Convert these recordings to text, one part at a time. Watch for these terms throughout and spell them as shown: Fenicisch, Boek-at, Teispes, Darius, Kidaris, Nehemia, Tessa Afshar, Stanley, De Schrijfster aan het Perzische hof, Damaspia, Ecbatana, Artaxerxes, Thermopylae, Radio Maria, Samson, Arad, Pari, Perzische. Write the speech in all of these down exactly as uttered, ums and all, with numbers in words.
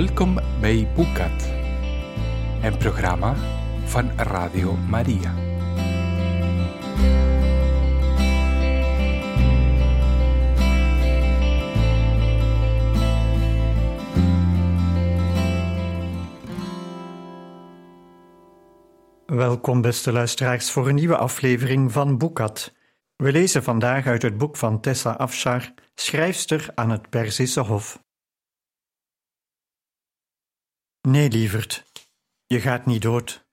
Welkom bij Boek-at, een programma van Radio Maria. Welkom beste luisteraars voor een nieuwe aflevering van Boek-at. We lezen vandaag uit het boek van Tessa Afshar, Schrijfster aan het Perzische hof. Nee, lieverd, je gaat niet dood.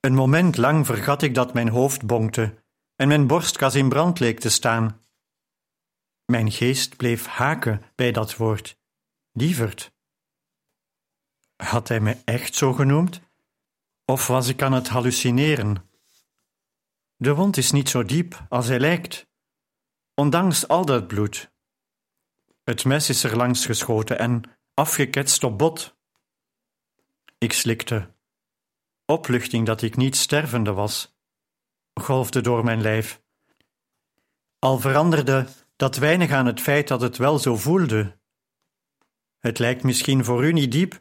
Een moment lang vergat ik dat mijn hoofd bonkte en mijn borstkas in brand leek te staan. Mijn geest bleef haken bij dat woord, lieverd. Had hij me echt zo genoemd? Of was ik aan het hallucineren? De wond is niet zo diep als hij lijkt, ondanks al dat bloed. Het mes is er langs geschoten en afgeketst op bot. Ik slikte. Opluchting dat ik niet stervende was, golfde door mijn lijf. Al veranderde dat weinig aan het feit dat het wel zo voelde. Het lijkt misschien voor u niet diep,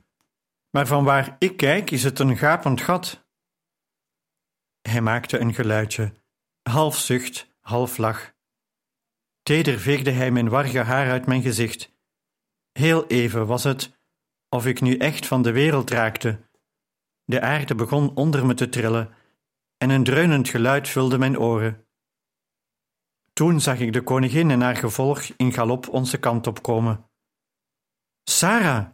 maar van waar ik kijk is het een gapend gat. Hij maakte een geluidje, half zucht, half lach. Teder veegde hij mijn warge haar uit mijn gezicht. Heel even was het of ik nu echt van de wereld raakte. De aarde begon onder me te trillen en een dreunend geluid vulde mijn oren. Toen zag ik de koningin en haar gevolg in galop onze kant op komen. "Sarah!"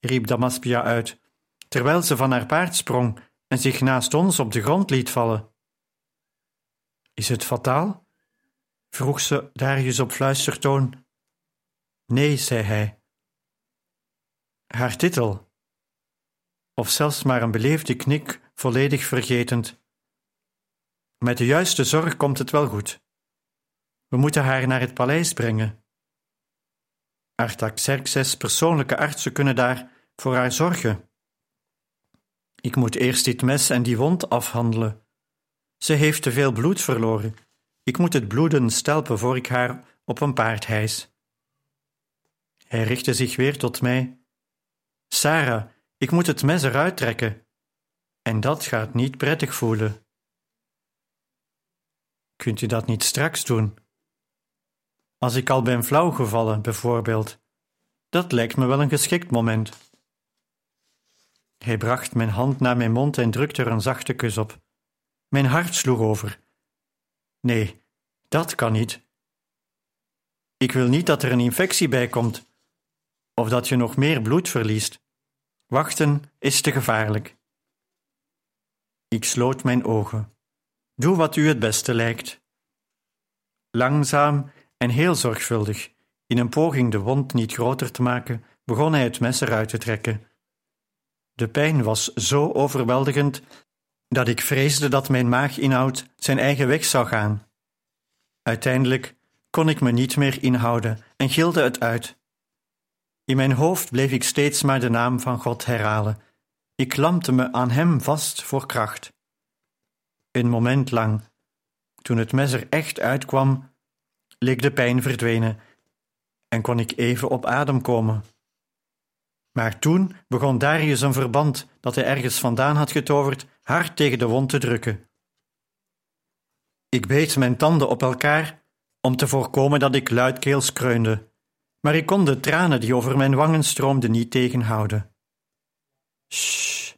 riep Damaspia uit, terwijl ze van haar paard sprong en zich naast ons op de grond liet vallen. "Is het fataal?" vroeg ze Darius op fluistertoon. "Nee," zei hij. Haar titel, of zelfs maar een beleefde knik, volledig vergetend. Met de juiste zorg komt het wel goed. We moeten haar naar het paleis brengen. Artaxerxes' persoonlijke artsen kunnen daar voor haar zorgen. Ik moet eerst dit mes en die wond afhandelen. Ze heeft te veel bloed verloren. Ik moet het bloeden stelpen voor ik haar op een paard hijs. Hij richtte zich weer tot mij. "Sarah, ik moet het mes eruit trekken. En dat gaat niet prettig voelen." "Kunt u dat niet straks doen? Als ik al ben flauwgevallen, bijvoorbeeld. Dat lijkt me wel een geschikt moment." Hij bracht mijn hand naar mijn mond en drukte er een zachte kus op. Mijn hart sloeg over. "Nee, dat kan niet. Ik wil niet dat er een infectie bij komt, of dat je nog meer bloed verliest. Wachten is te gevaarlijk." Ik sloot mijn ogen. "Doe wat u het beste lijkt." Langzaam en heel zorgvuldig, in een poging de wond niet groter te maken, begon hij het mes eruit te trekken. De pijn was zo overweldigend dat ik vreesde dat mijn maaginhoud zijn eigen weg zou gaan. Uiteindelijk kon ik me niet meer inhouden en gilde het uit. In mijn hoofd bleef ik steeds maar de naam van God herhalen. Ik klampte me aan hem vast voor kracht. Een moment lang, toen het mes er echt uitkwam, leek de pijn verdwenen en kon ik even op adem komen. Maar toen begon Darius een verband dat hij ergens vandaan had getoverd hard tegen de wond te drukken. Ik beet mijn tanden op elkaar om te voorkomen dat ik luidkeels kreunde. Maar ik kon de tranen die over mijn wangen stroomden niet tegenhouden. "Shh."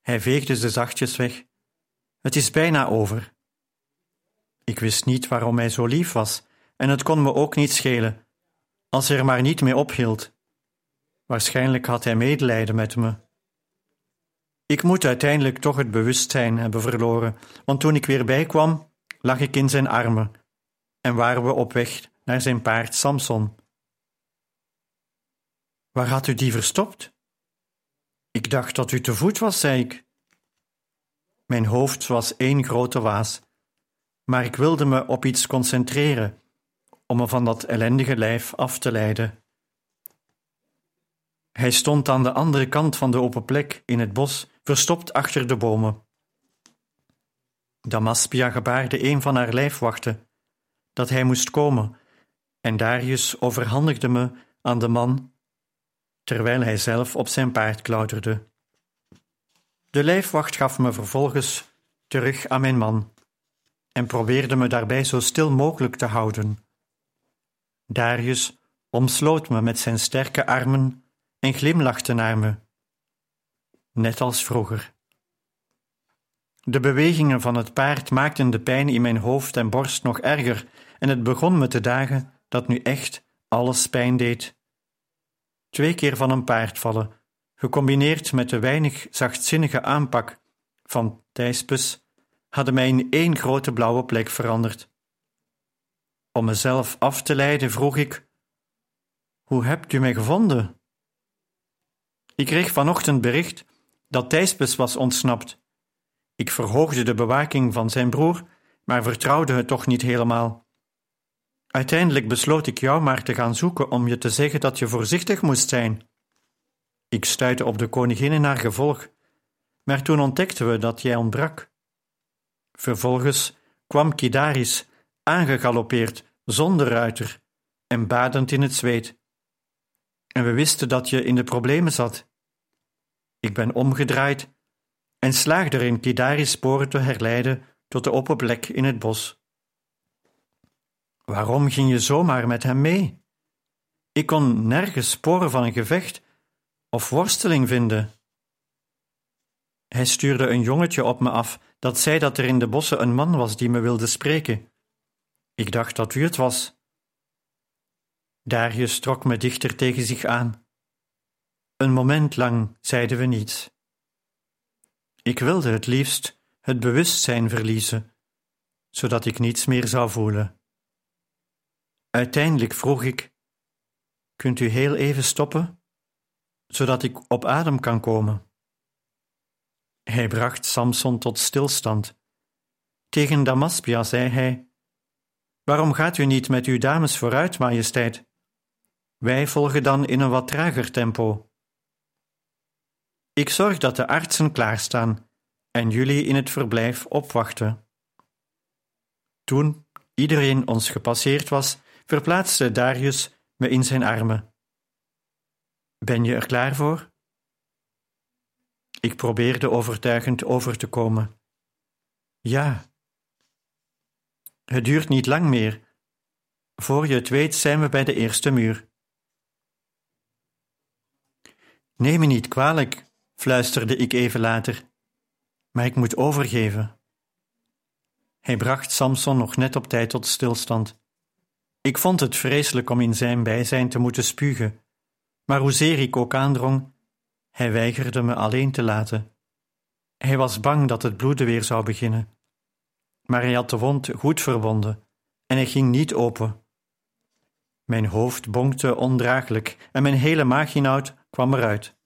Hij veegde ze zachtjes weg. "Het is bijna over." Ik wist niet waarom hij zo lief was, en het kon me ook niet schelen, als hij er maar niet mee ophield. Waarschijnlijk had hij medelijden met me. Ik moet uiteindelijk toch het bewustzijn hebben verloren, want toen ik weer bijkwam, lag ik in zijn armen, en waren we op weg naar zijn paard Samson. "Waar had u die verstopt?" "Ik dacht dat u te voet was," zei ik. Mijn hoofd was één grote waas, maar ik wilde me op iets concentreren, om me van dat ellendige lijf af te leiden. Hij stond aan de andere kant van de open plek in het bos, verstopt achter de bomen. Damaspia gebaarde een van haar lijfwachten, dat hij moest komen, en Darius overhandigde me aan de man terwijl hij zelf op zijn paard klauterde. De lijfwacht gaf me vervolgens terug aan mijn man en probeerde me daarbij zo stil mogelijk te houden. Darius omsloot me met zijn sterke armen en glimlachte naar me, net als vroeger. De bewegingen van het paard maakten de pijn in mijn hoofd en borst nog erger en het begon me te dagen dat nu echt alles pijn deed. Twee keer van een paard vallen, gecombineerd met de weinig zachtzinnige aanpak van Teispes, hadden mij in één grote blauwe plek veranderd. Om mezelf af te leiden vroeg ik: hoe hebt u mij gevonden? Ik kreeg vanochtend bericht dat Teispes was ontsnapt. Ik verhoogde de bewaking van zijn broer, maar vertrouwde het toch niet helemaal. Uiteindelijk besloot ik jou maar te gaan zoeken om je te zeggen dat je voorzichtig moest zijn. Ik stuitte op de koningin en haar gevolg, maar toen ontdekten we dat jij ontbrak. Vervolgens kwam Kidaris, aangegaloppeerd, zonder ruiter en badend in het zweet. En we wisten dat je in de problemen zat. Ik ben omgedraaid en slaagde erin Kidaris sporen te herleiden tot de open plek in het bos. Waarom ging je zomaar met hem mee? Ik kon nergens sporen van een gevecht of worsteling vinden. Hij stuurde een jongetje op me af dat zei dat er in de bossen een man was die me wilde spreken. Ik dacht dat u het was. Darius trok me dichter tegen zich aan. Een moment lang zeiden we niets. Ik wilde het liefst het bewustzijn verliezen, zodat ik niets meer zou voelen. Uiteindelijk vroeg ik: kunt u heel even stoppen, zodat ik op adem kan komen? Hij bracht Samson tot stilstand. Tegen Damaspia zei hij: waarom gaat u niet met uw dames vooruit, majesteit? Wij volgen dan in een wat trager tempo. Ik zorg dat de artsen klaarstaan en jullie in het verblijf opwachten. Toen iedereen ons gepasseerd was, verplaatste Darius me in zijn armen. Ben je er klaar voor? Ik probeerde overtuigend over te komen. Ja. Het duurt niet lang meer. Voor je het weet zijn we bij de eerste muur. Neem me niet kwalijk, fluisterde ik even later, maar ik moet overgeven. Hij bracht Samson nog net op tijd tot stilstand. Ik vond het vreselijk om in zijn bijzijn te moeten spugen, maar hoezeer ik ook aandrong, hij weigerde me alleen te laten. Hij was bang dat het bloeden weer zou beginnen, maar hij had de wond goed verbonden en hij ging niet open. Mijn hoofd bonkte ondraaglijk en mijn hele maaginhoud kwam eruit.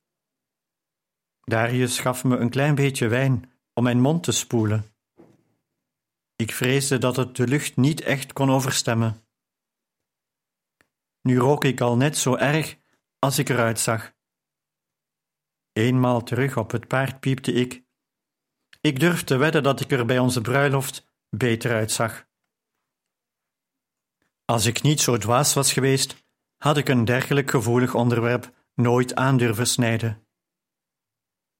Darius gaf me een klein beetje wijn om mijn mond te spoelen. Ik vreesde dat het de lucht niet echt kon overstemmen. Nu rook ik al net zo erg als ik eruit zag. Eenmaal terug op het paard piepte ik. Ik durf te wedden dat ik er bij onze bruiloft beter uitzag. Als ik niet zo dwaas was geweest, had ik een dergelijk gevoelig onderwerp nooit aandurven snijden.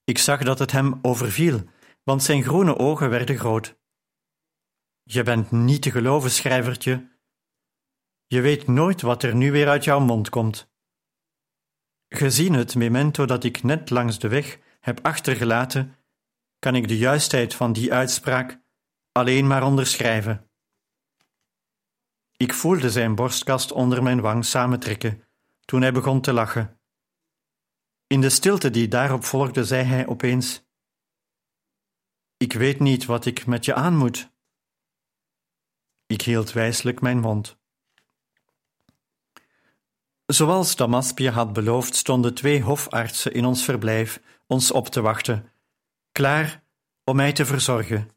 Ik zag dat het hem overviel, want zijn groene ogen werden groot. Je bent niet te geloven, schrijvertje. Je weet nooit wat er nu weer uit jouw mond komt. Gezien het memento dat ik net langs de weg heb achtergelaten, kan ik de juistheid van die uitspraak alleen maar onderschrijven. Ik voelde zijn borstkast onder mijn wang samentrekken, toen hij begon te lachen. In de stilte die daarop volgde, zei hij opeens: ik weet niet wat ik met je aan moet. Ik hield wijselijk mijn mond. Zoals Damaspia had beloofd, stonden twee hofartsen in ons verblijf ons op te wachten, klaar om mij te verzorgen.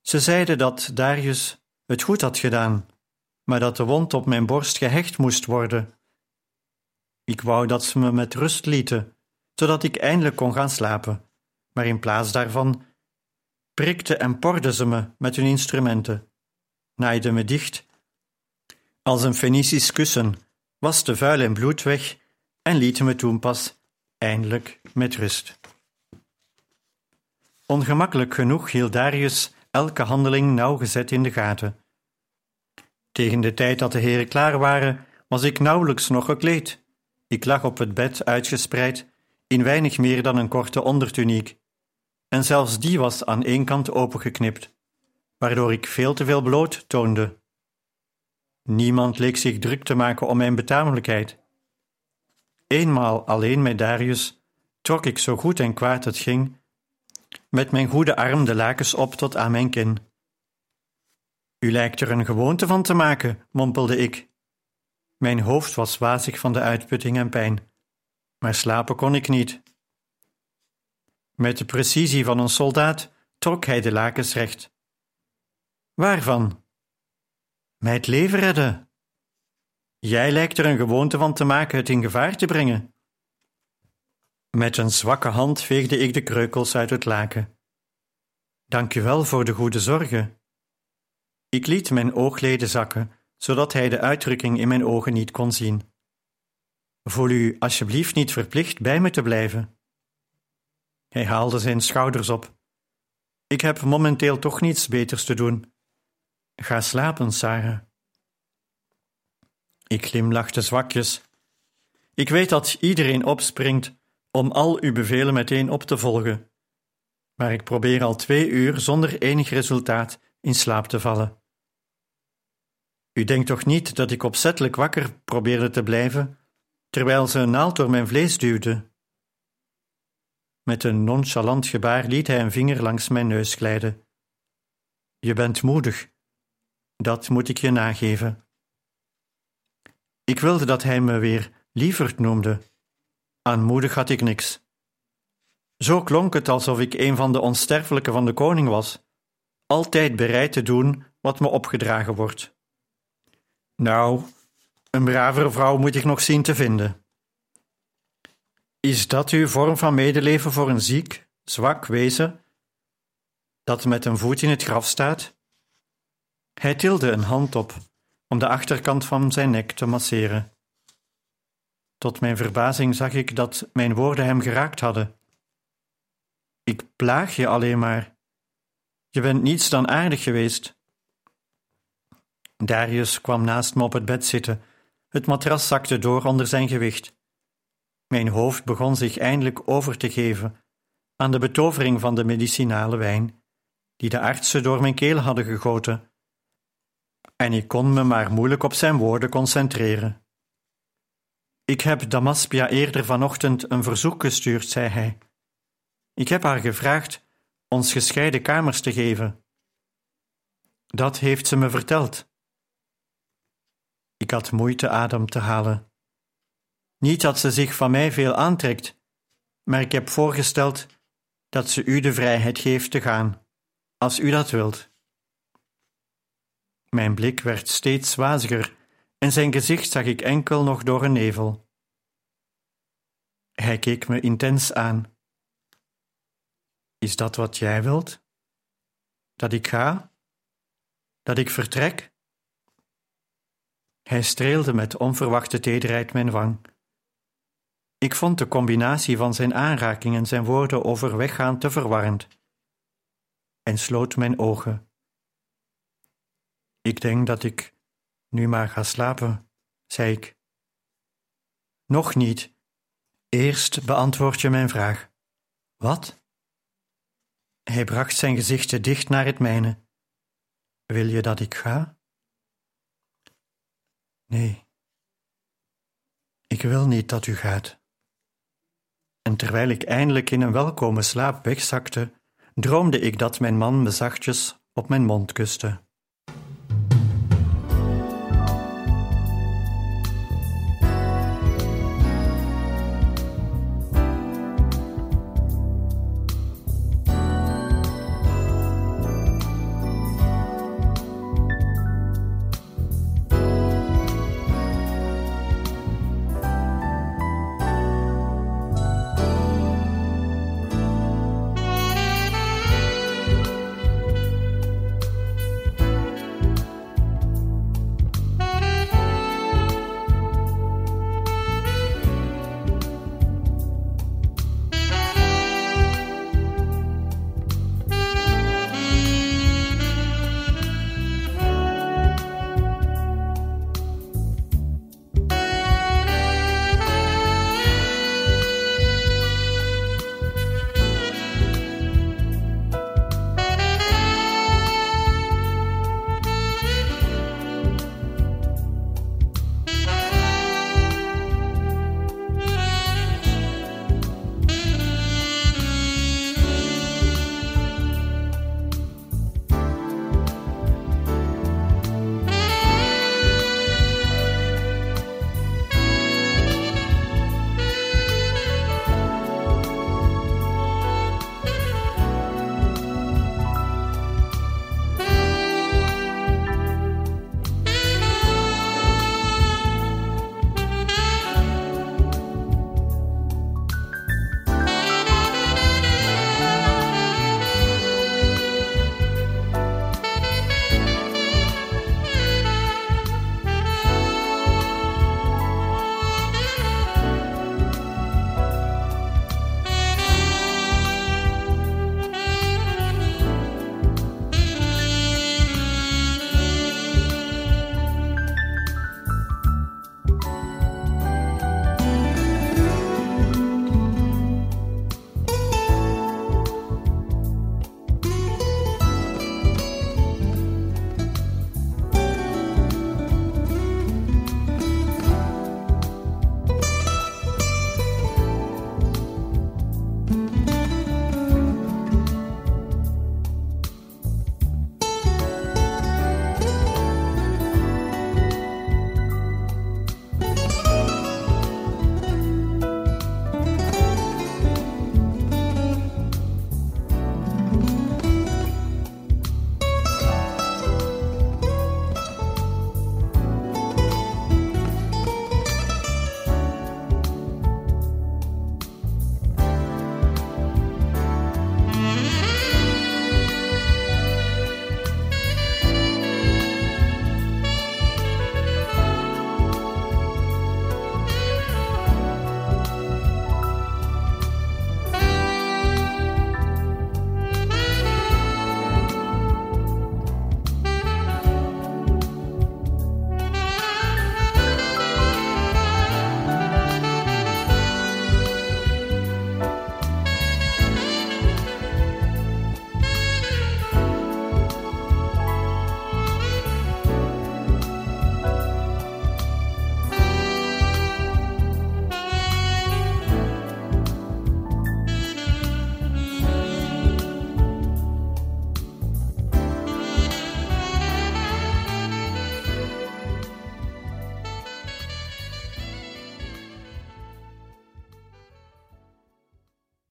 Ze zeiden dat Darius het goed had gedaan, maar dat de wond op mijn borst gehecht moest worden. Ik wou dat ze me met rust lieten, zodat ik eindelijk kon gaan slapen, maar in plaats daarvan prikten en porden ze me met hun instrumenten, naaiden me dicht als een Fenicisch kussen, waste vuil en bloed weg en lieten me toen pas eindelijk met rust. Ongemakkelijk genoeg hield Darius elke handeling nauwgezet in de gaten. Tegen de tijd dat de heren klaar waren, was ik nauwelijks nog gekleed. Ik lag op het bed uitgespreid, in weinig meer dan een korte ondertuniek. En zelfs die was aan één kant opengeknipt, waardoor ik veel te veel bloot toonde. Niemand leek zich druk te maken om mijn betamelijkheid. Eenmaal alleen met Darius trok ik zo goed en kwaad het ging, met mijn goede arm de lakens op tot aan mijn kin. U lijkt er een gewoonte van te maken, mompelde ik. Mijn hoofd was wazig van de uitputting en pijn, maar slapen kon ik niet. Met de precisie van een soldaat trok hij de lakens recht. Waarvan? Mij het leven redden. Jij lijkt er een gewoonte van te maken het in gevaar te brengen. Met een zwakke hand veegde ik de kreukels uit het laken. Dank u wel voor de goede zorgen. Ik liet mijn oogleden zakken, zodat hij de uitdrukking in mijn ogen niet kon zien. Voel u alsjeblieft niet verplicht bij me te blijven. Hij haalde zijn schouders op. Ik heb momenteel toch niets beters te doen. Ga slapen, Sarah. Ik glimlachte zwakjes. Ik weet dat iedereen opspringt om al uw bevelen meteen op te volgen. Maar ik probeer al twee uur zonder enig resultaat in slaap te vallen. U denkt toch niet dat ik opzettelijk wakker probeerde te blijven, terwijl ze een naald door mijn vlees duwde? Met een nonchalant gebaar liet hij een vinger langs mijn neus glijden. Je bent moedig. Dat moet ik je nageven. Ik wilde dat hij me weer lieverd noemde. Aan moedig had ik niks. Zo klonk het alsof ik een van de onsterfelijken van de koning was, altijd bereid te doen wat me opgedragen wordt. Nou, een bravere vrouw moet ik nog zien te vinden. Is dat uw vorm van medeleven voor een ziek, zwak wezen, dat met een voet in het graf staat? Hij tilde een hand op om de achterkant van zijn nek te masseren. Tot mijn verbazing zag ik dat mijn woorden hem geraakt hadden. Ik plaag je alleen maar. Je bent niets dan aardig geweest. Darius kwam naast me op het bed zitten. Het matras zakte door onder zijn gewicht. Mijn hoofd begon zich eindelijk over te geven aan de betovering van de medicinale wijn, die de artsen door mijn keel hadden gegoten. En ik kon me maar moeilijk op zijn woorden concentreren. Ik heb Damaspia eerder vanochtend een verzoek gestuurd, zei hij. Ik heb haar gevraagd ons gescheiden kamers te geven. Dat heeft ze me verteld. Ik had moeite adem te halen. Niet dat ze zich van mij veel aantrekt, maar ik heb voorgesteld dat ze u de vrijheid geeft te gaan, als u dat wilt. Mijn blik werd steeds waziger en zijn gezicht zag ik enkel nog door een nevel. Hij keek me intens aan. Is dat wat jij wilt? Dat ik ga? Dat ik vertrek? Hij streelde met onverwachte tederheid mijn wang. Ik vond de combinatie van zijn aanraking en zijn woorden over weggaan te verwarrend en sloot mijn ogen. Ik denk dat ik nu maar ga slapen, zei ik. Nog niet. Eerst beantwoord je mijn vraag. Wat? Hij bracht zijn gezichten dicht naar het mijne. Wil je dat ik ga? Nee. Ik wil niet dat u gaat. En terwijl ik eindelijk in een welkome slaap wegzakte, droomde ik dat mijn man me zachtjes op mijn mond kuste.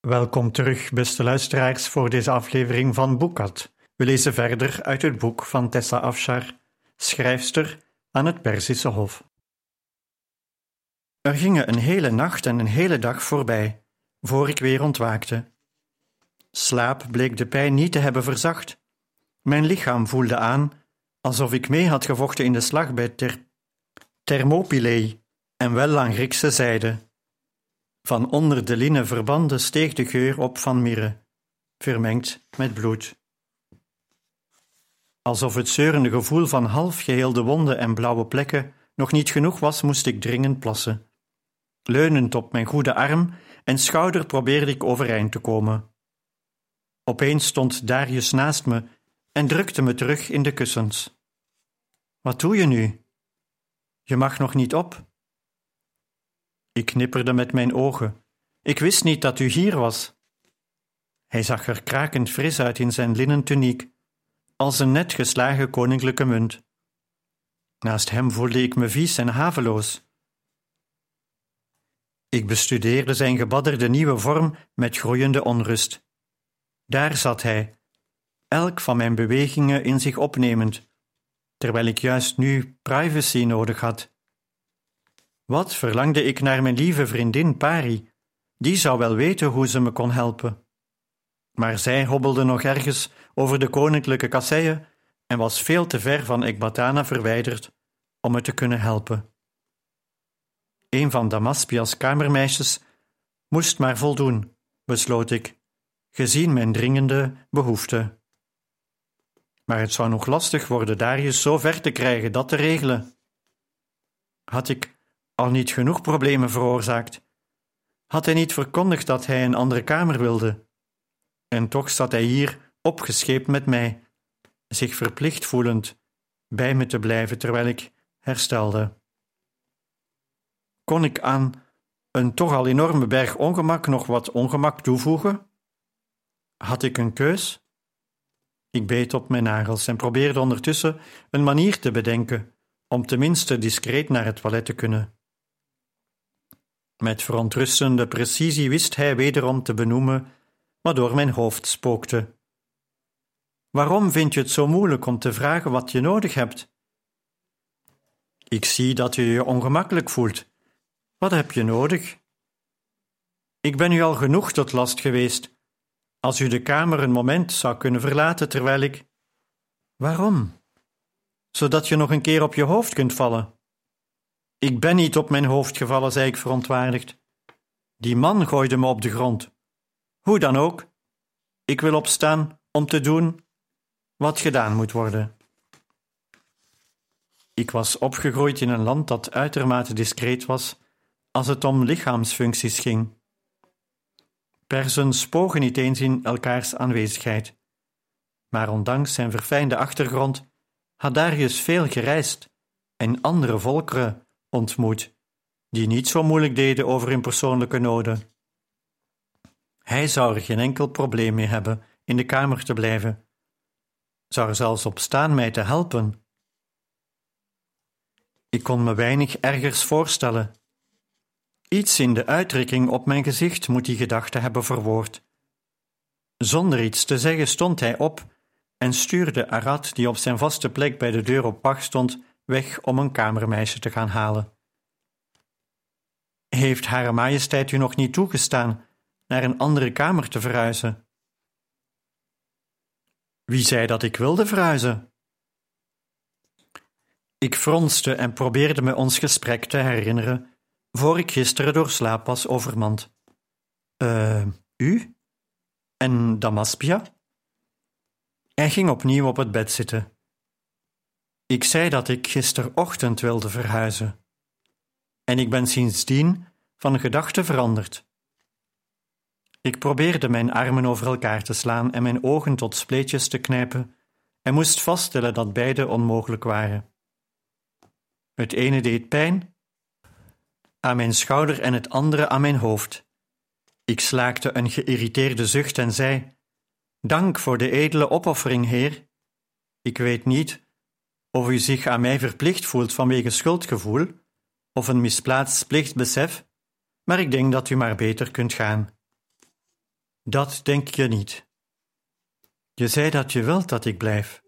Welkom terug, beste luisteraars, voor deze aflevering van Boek-at. We lezen verder uit het boek van Tessa Afshar, Schrijfster aan het Perzische hof. Er gingen een hele nacht en een hele dag voorbij, voor ik weer ontwaakte. Slaap bleek de pijn niet te hebben verzacht. Mijn lichaam voelde aan alsof ik mee had gevochten in de slag bij Ter- Thermopylae en wel aan Griekse zijde. Van onder de linnen verbanden steeg de geur op van mirre, vermengd met bloed. Alsof het zeurende gevoel van half geheelde wonden en blauwe plekken nog niet genoeg was, moest ik dringend plassen. Leunend op mijn goede arm en schouder probeerde ik overeind te komen. Opeens stond Darius naast me en drukte me terug in de kussens. Wat doe je nu? Je mag nog niet op. Ik knipperde met mijn ogen. Ik wist niet dat u hier was. Hij zag er krakend fris uit in zijn linnen tuniek, als een net geslagen koninklijke munt. Naast hem voelde ik me vies en haveloos. Ik bestudeerde zijn gebadderde nieuwe vorm met groeiende onrust. Daar zat hij, elk van mijn bewegingen in zich opnemend, terwijl ik juist nu privacy nodig had. Wat verlangde ik naar mijn lieve vriendin Pari, die zou wel weten hoe ze me kon helpen. Maar zij hobbelde nog ergens over de koninklijke kasseien en was veel te ver van Ecbatana verwijderd om me te kunnen helpen. Een van Damaspia's kamermeisjes moest maar voldoen, besloot ik, gezien mijn dringende behoefte. Maar het zou nog lastig worden Darius zo ver te krijgen dat te regelen. Had ik al niet genoeg problemen veroorzaakt? Had hij niet verkondigd dat hij een andere kamer wilde? En toch zat hij hier opgescheept met mij, zich verplicht voelend bij me te blijven terwijl ik herstelde. Kon ik aan een toch al enorme berg ongemak nog wat ongemak toevoegen? Had ik een keus? Ik beet op mijn nagels en probeerde ondertussen een manier te bedenken om tenminste discreet naar het toilet te kunnen. Met verontrustende precisie wist hij wederom te benoemen wat door mijn hoofd spookte. Waarom vind je het zo moeilijk om te vragen wat je nodig hebt? Ik zie dat je je ongemakkelijk voelt. Wat heb je nodig? Ik ben u al genoeg tot last geweest. Als u de kamer een moment zou kunnen verlaten terwijl ik... Waarom? Zodat je nog een keer op je hoofd kunt vallen. Ik ben niet op mijn hoofd gevallen, zei ik verontwaardigd. Die man gooide me op de grond. Hoe dan ook, ik wil opstaan om te doen wat gedaan moet worden. Ik was opgegroeid in een land dat uitermate discreet was als het om lichaamsfuncties ging. Persen spogen niet eens in elkaars aanwezigheid. Maar ondanks zijn verfijnde achtergrond had Darius veel gereisd en andere volkeren ontmoet, die niet zo moeilijk deden over hun persoonlijke noden. Hij zou er geen enkel probleem mee hebben in de kamer te blijven, zou er zelfs op staan mij te helpen. Ik kon me weinig ergers voorstellen. Iets in de uitdrukking op mijn gezicht moet die gedachte hebben verwoord. Zonder iets te zeggen stond hij op en stuurde Arad, die op zijn vaste plek bij de deur op wacht stond, weg om een kamermeisje te gaan halen. Heeft Hare Majesteit u nog niet toegestaan naar een andere kamer te verhuizen? Wie zei dat ik wilde verhuizen? Ik fronste en probeerde me ons gesprek te herinneren, voor ik gisteren door slaap was overmand. Uh, u? En Damaspia? Hij ging opnieuw op het bed zitten. Ik zei dat ik gisterochtend wilde verhuizen. En ik ben sindsdien van gedachten veranderd. Ik probeerde mijn armen over elkaar te slaan en mijn ogen tot spleetjes te knijpen en moest vaststellen dat beide onmogelijk waren. Het ene deed pijn aan mijn schouder en het andere aan mijn hoofd. Ik slaakte een geïrriteerde zucht en zei: dank voor de edele opoffering, Heer. Ik weet niet of u zich aan mij verplicht voelt vanwege schuldgevoel of een misplaatst plichtbesef, maar ik denk dat u maar beter kunt gaan. Dat denk je niet. Je zei dat je wilt dat ik blijf.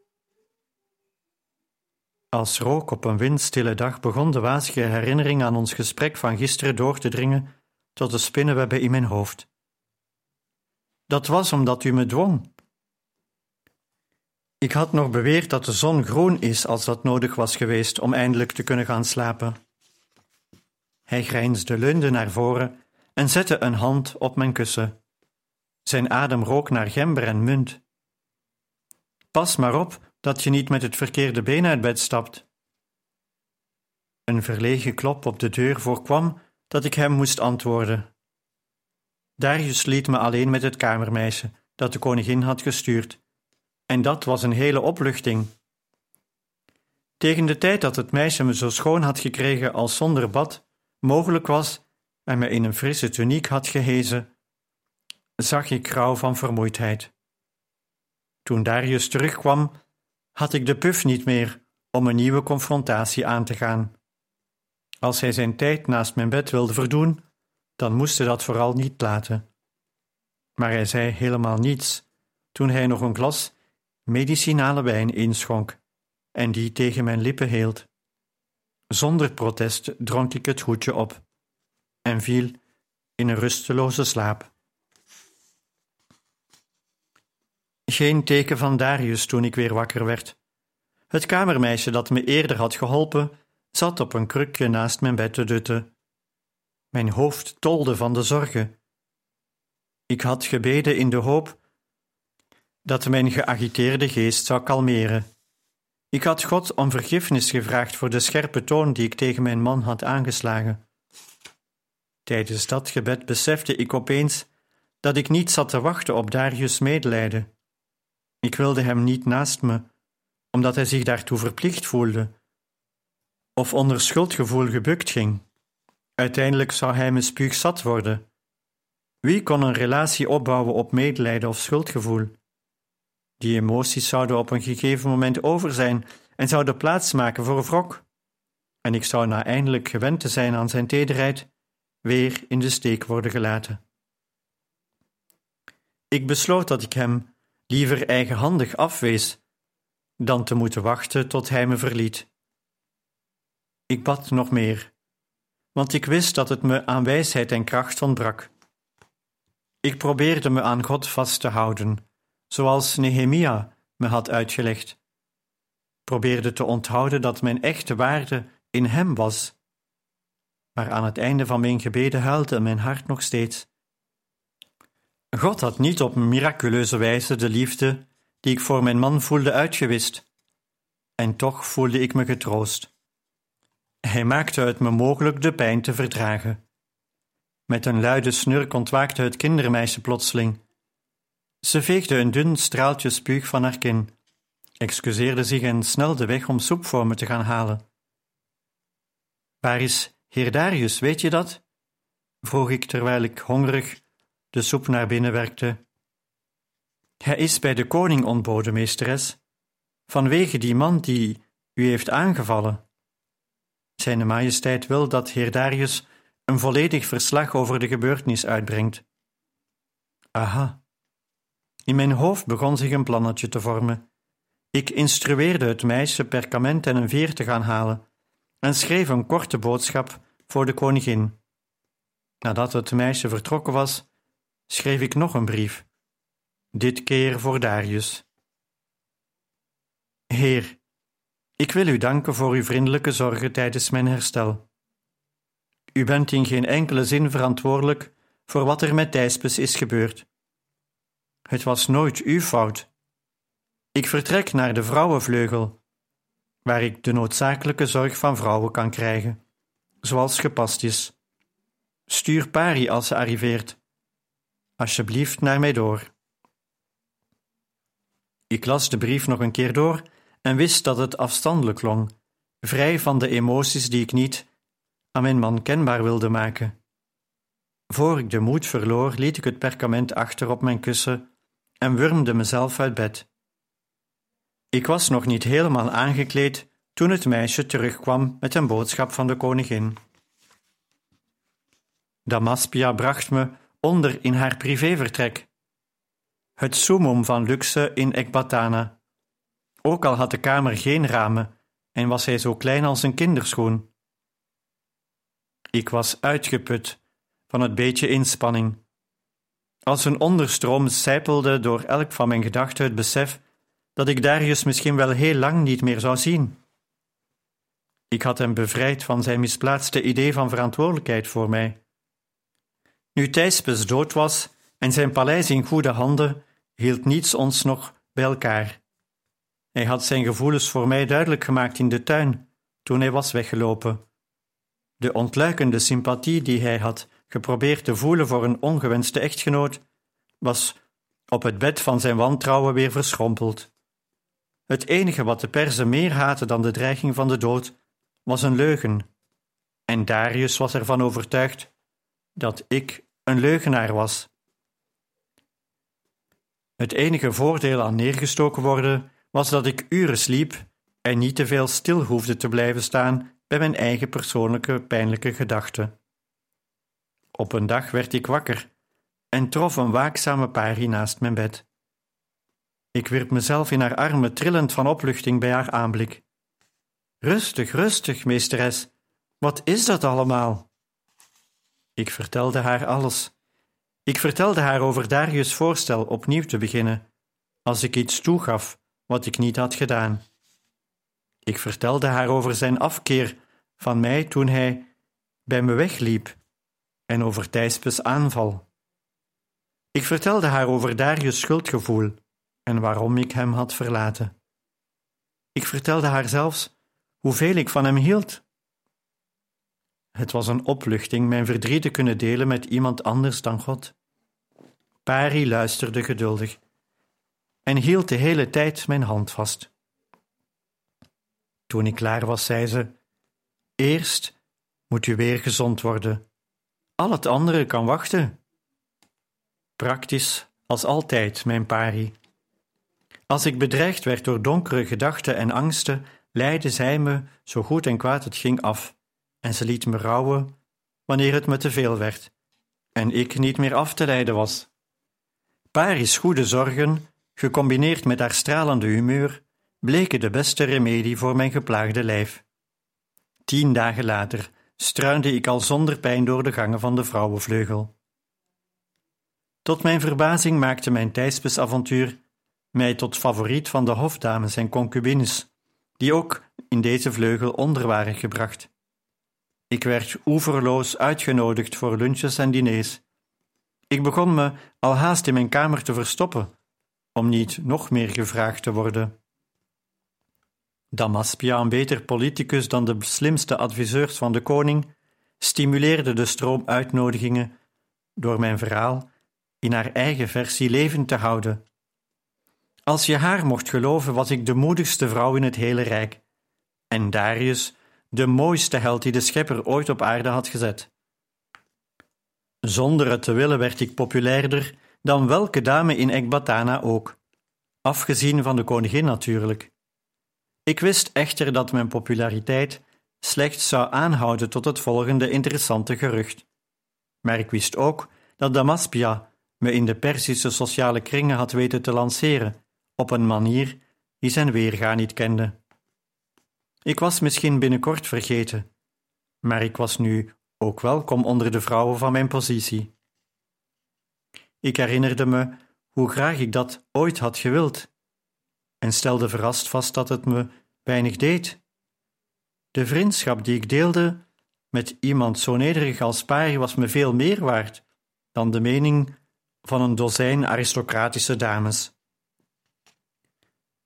Als rook op een windstille dag begon de wazige herinnering aan ons gesprek van gisteren door te dringen tot de spinnenwebben in mijn hoofd. Dat was omdat u me dwong. Ik had nog beweerd dat de zon groen is als dat nodig was geweest om eindelijk te kunnen gaan slapen. Hij grijnsde, leunde naar voren en zette een hand op mijn kussen. Zijn adem rook naar gember en munt. Pas maar op dat je niet met het verkeerde been uit bed stapt. Een verlegen klop op de deur voorkwam dat ik hem moest antwoorden. Darius liet me alleen met het kamermeisje dat de koningin had gestuurd. En dat was een hele opluchting. Tegen de tijd dat het meisje me zo schoon had gekregen als zonder bad mogelijk was en me in een frisse tuniek had gehezen, zag ik grauw van vermoeidheid. Toen Darius terugkwam, had ik de puf niet meer om een nieuwe confrontatie aan te gaan. Als hij zijn tijd naast mijn bed wilde verdoen, dan moest hij dat vooral niet laten. Maar hij zei helemaal niets toen hij nog een glas medicinale wijn inschonk en die tegen mijn lippen hield. Zonder protest dronk ik het goedje op en viel in een rusteloze slaap. Geen teken van Darius toen ik weer wakker werd. Het kamermeisje dat me eerder had geholpen, zat op een krukje naast mijn bed te dutten. Mijn hoofd tolde van de zorgen. Ik had gebeden in de hoop dat mijn geagiteerde geest zou kalmeren. Ik had God om vergiffenis gevraagd voor de scherpe toon die ik tegen mijn man had aangeslagen. Tijdens dat gebed besefte ik opeens dat ik niet zat te wachten op Darius' medelijden. Ik wilde hem niet naast me, omdat hij zich daartoe verplicht voelde, of onder schuldgevoel gebukt ging. Uiteindelijk zou hij me spuugzat worden. Wie kon een relatie opbouwen op medelijden of schuldgevoel? Die emoties zouden op een gegeven moment over zijn en zouden plaatsmaken voor wrok. En ik zou na eindelijk gewend te zijn aan zijn tederheid weer in de steek worden gelaten. Ik besloot dat ik hem liever eigenhandig afwees dan te moeten wachten tot hij me verliet. Ik bad nog meer, want ik wist dat het me aan wijsheid en kracht ontbrak. Ik probeerde me aan God vast te houden, zoals Nehemia me had uitgelegd. Probeerde te onthouden dat mijn echte waarde in hem was. Maar aan het einde van mijn gebeden huilde mijn hart nog steeds. God had niet op miraculeuze wijze de liefde die ik voor mijn man voelde uitgewist. En toch voelde ik me getroost. Hij maakte het me mogelijk de pijn te verdragen. Met een luide snurk ontwaakte het kindermeisje plotseling. Ze veegde een dun straaltje spuug van haar kin, excuseerde zich en snelde weg om soep voor me te gaan halen. Waar is heer Darius, weet je dat? Vroeg ik terwijl ik hongerig de soep naar binnen werkte. Hij is bij de koning ontboden, meesteres, vanwege die man die u heeft aangevallen. Zijne majesteit wil dat heer Darius een volledig verslag over de gebeurtenis uitbrengt. Aha. In mijn hoofd begon zich een plannetje te vormen. Ik instrueerde het meisje perkament en een veer te gaan halen en schreef een korte boodschap voor de koningin. Nadat het meisje vertrokken was, schreef ik nog een brief, dit keer voor Darius. Heer, ik wil u danken voor uw vriendelijke zorgen tijdens mijn herstel. U bent in geen enkele zin verantwoordelijk voor wat er met Teispes is gebeurd. Het was nooit uw fout. Ik vertrek naar de vrouwenvleugel, waar ik de noodzakelijke zorg van vrouwen kan krijgen, zoals gepast is. Stuur Pari als ze arriveert. Alsjeblieft naar mij door. Ik las de brief nog een keer door en wist dat het afstandelijk klonk, vrij van de emoties die ik niet aan mijn man kenbaar wilde maken. Voor ik de moed verloor, liet ik het perkament achter op mijn kussen en wurmde mezelf uit bed. Ik was nog niet helemaal aangekleed toen het meisje terugkwam met een boodschap van de koningin. Damaspia bracht me onder in haar privévertrek, het summum van luxe in Ecbatana. Ook al had de kamer geen ramen en was hij zo klein als een kinderschoen. Ik was uitgeput van het beetje inspanning. Als een onderstroom sijpelde door elk van mijn gedachten het besef dat ik Darius misschien wel heel lang niet meer zou zien. Ik had hem bevrijd van zijn misplaatste idee van verantwoordelijkheid voor mij. Nu Teispes dood was en zijn paleis in goede handen, hield niets ons nog bij elkaar. Hij had zijn gevoelens voor mij duidelijk gemaakt in de tuin, toen hij was weggelopen. De ontluikende sympathie die hij had geprobeerd te voelen voor een ongewenste echtgenoot, was op het bed van zijn wantrouwen weer verschrompeld. Het enige wat de Perzen meer haatten dan de dreiging van de dood, was een leugen. En Darius was ervan overtuigd dat ik een leugenaar was. Het enige voordeel aan neergestoken worden was dat ik uren sliep en niet te veel stil hoefde te blijven staan bij mijn eigen persoonlijke pijnlijke gedachten. Op een dag werd ik wakker en trof een waakzame Pari naast mijn bed. Ik wierp mezelf in haar armen, trillend van opluchting bij haar aanblik. Rustig, rustig, meesteres, wat is dat allemaal? Ik vertelde haar alles. Ik vertelde haar over Darius' voorstel opnieuw te beginnen, als ik iets toegaf wat ik niet had gedaan. Ik vertelde haar over zijn afkeer van mij toen hij bij me wegliep en over Teispes' aanval. Ik vertelde haar over Darius' schuldgevoel en waarom ik hem had verlaten. Ik vertelde haar zelfs hoeveel ik van hem hield. Het was een opluchting mijn verdriet te kunnen delen met iemand anders dan God. Pari luisterde geduldig en hield de hele tijd mijn hand vast. Toen ik klaar was, zei ze, eerst moet u weer gezond worden. Al het andere kan wachten. Praktisch als altijd, mijn Pari. Als ik bedreigd werd door donkere gedachten en angsten, leidde zij me zo goed en kwaad het ging af. En ze liet me rouwen wanneer het me te veel werd en ik niet meer af te leiden was. Pari's goede zorgen, gecombineerd met haar stralende humeur, bleken de beste remedie voor mijn geplaagde lijf. Tien dagen later struinde ik al zonder pijn door de gangen van de vrouwenvleugel. Tot mijn verbazing maakte mijn Teispes-avontuur mij tot favoriet van de hofdames en concubines, die ook in deze vleugel onder waren gebracht. Ik werd oeverloos uitgenodigd voor lunches en diners. Ik begon me al haast in mijn kamer te verstoppen, om niet nog meer gevraagd te worden. Damaspia, een beter politicus dan de slimste adviseurs van de koning, stimuleerde de stroom uitnodigingen door mijn verhaal in haar eigen versie levend te houden. Als je haar mocht geloven, was ik de moedigste vrouw in het hele Rijk. En Darius, de mooiste held die de schepper ooit op aarde had gezet. Zonder het te willen werd ik populairder dan welke dame in Ecbatana ook, afgezien van de koningin natuurlijk. Ik wist echter dat mijn populariteit slechts zou aanhouden tot het volgende interessante gerucht. Maar ik wist ook dat Damaspia me in de Perzische sociale kringen had weten te lanceren, op een manier die zijn weerga niet kende. Ik was misschien binnenkort vergeten, maar ik was nu ook welkom onder de vrouwen van mijn positie. Ik herinnerde me hoe graag ik dat ooit had gewild en stelde verrast vast dat het me weinig deed. De vriendschap die ik deelde met iemand zo nederig als Pari was me veel meer waard dan de mening van een dozijn aristocratische dames.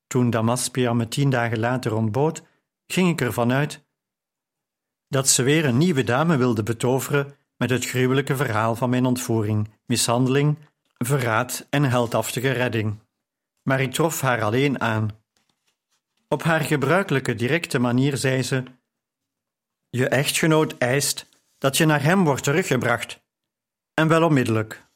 Toen Damaspia me tien dagen later ontbood, ging ik ervan uit dat ze weer een nieuwe dame wilde betoveren met het gruwelijke verhaal van mijn ontvoering, mishandeling, verraad en heldhaftige redding. Maar ik trof haar alleen aan. Op haar gebruikelijke directe manier zei ze: je echtgenoot eist dat je naar hem wordt teruggebracht, en wel onmiddellijk.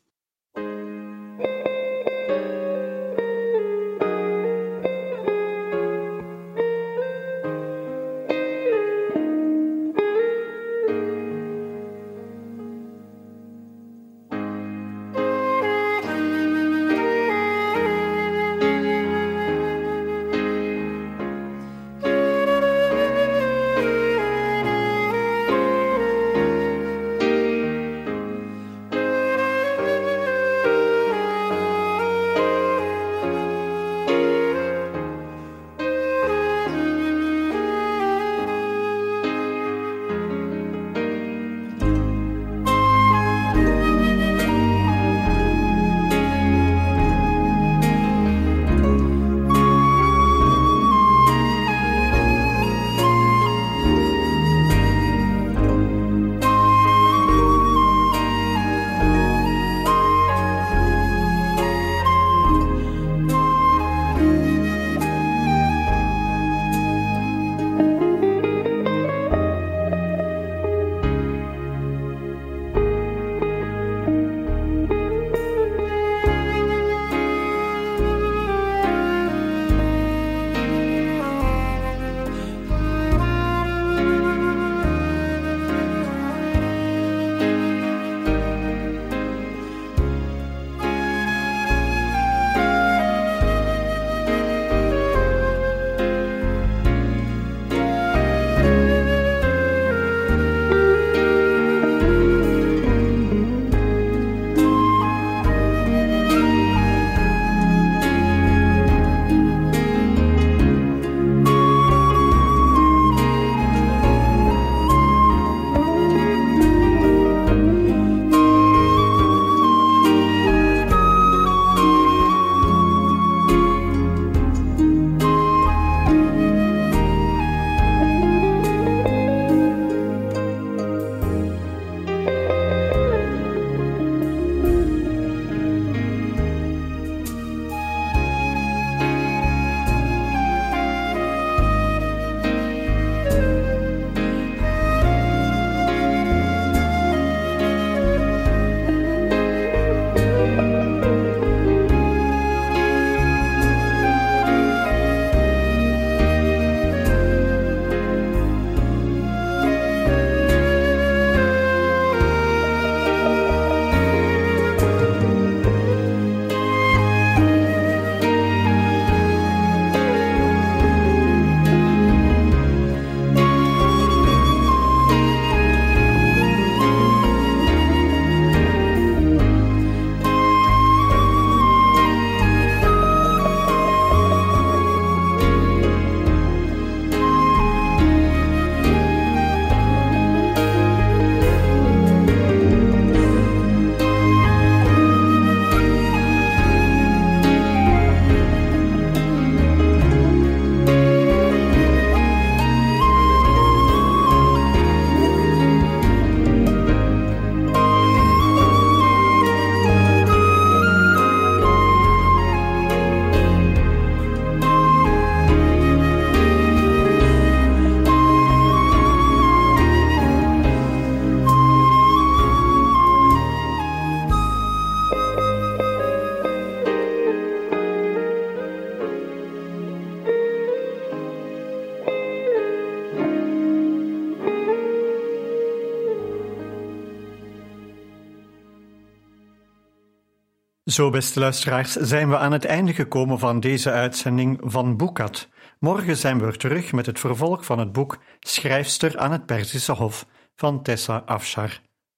Zo, beste luisteraars, zijn we aan het einde gekomen van deze uitzending van Boek-at. Morgen zijn we terug met het vervolg van het boek Schrijfster aan het Perzische hof van Tessa Afshar.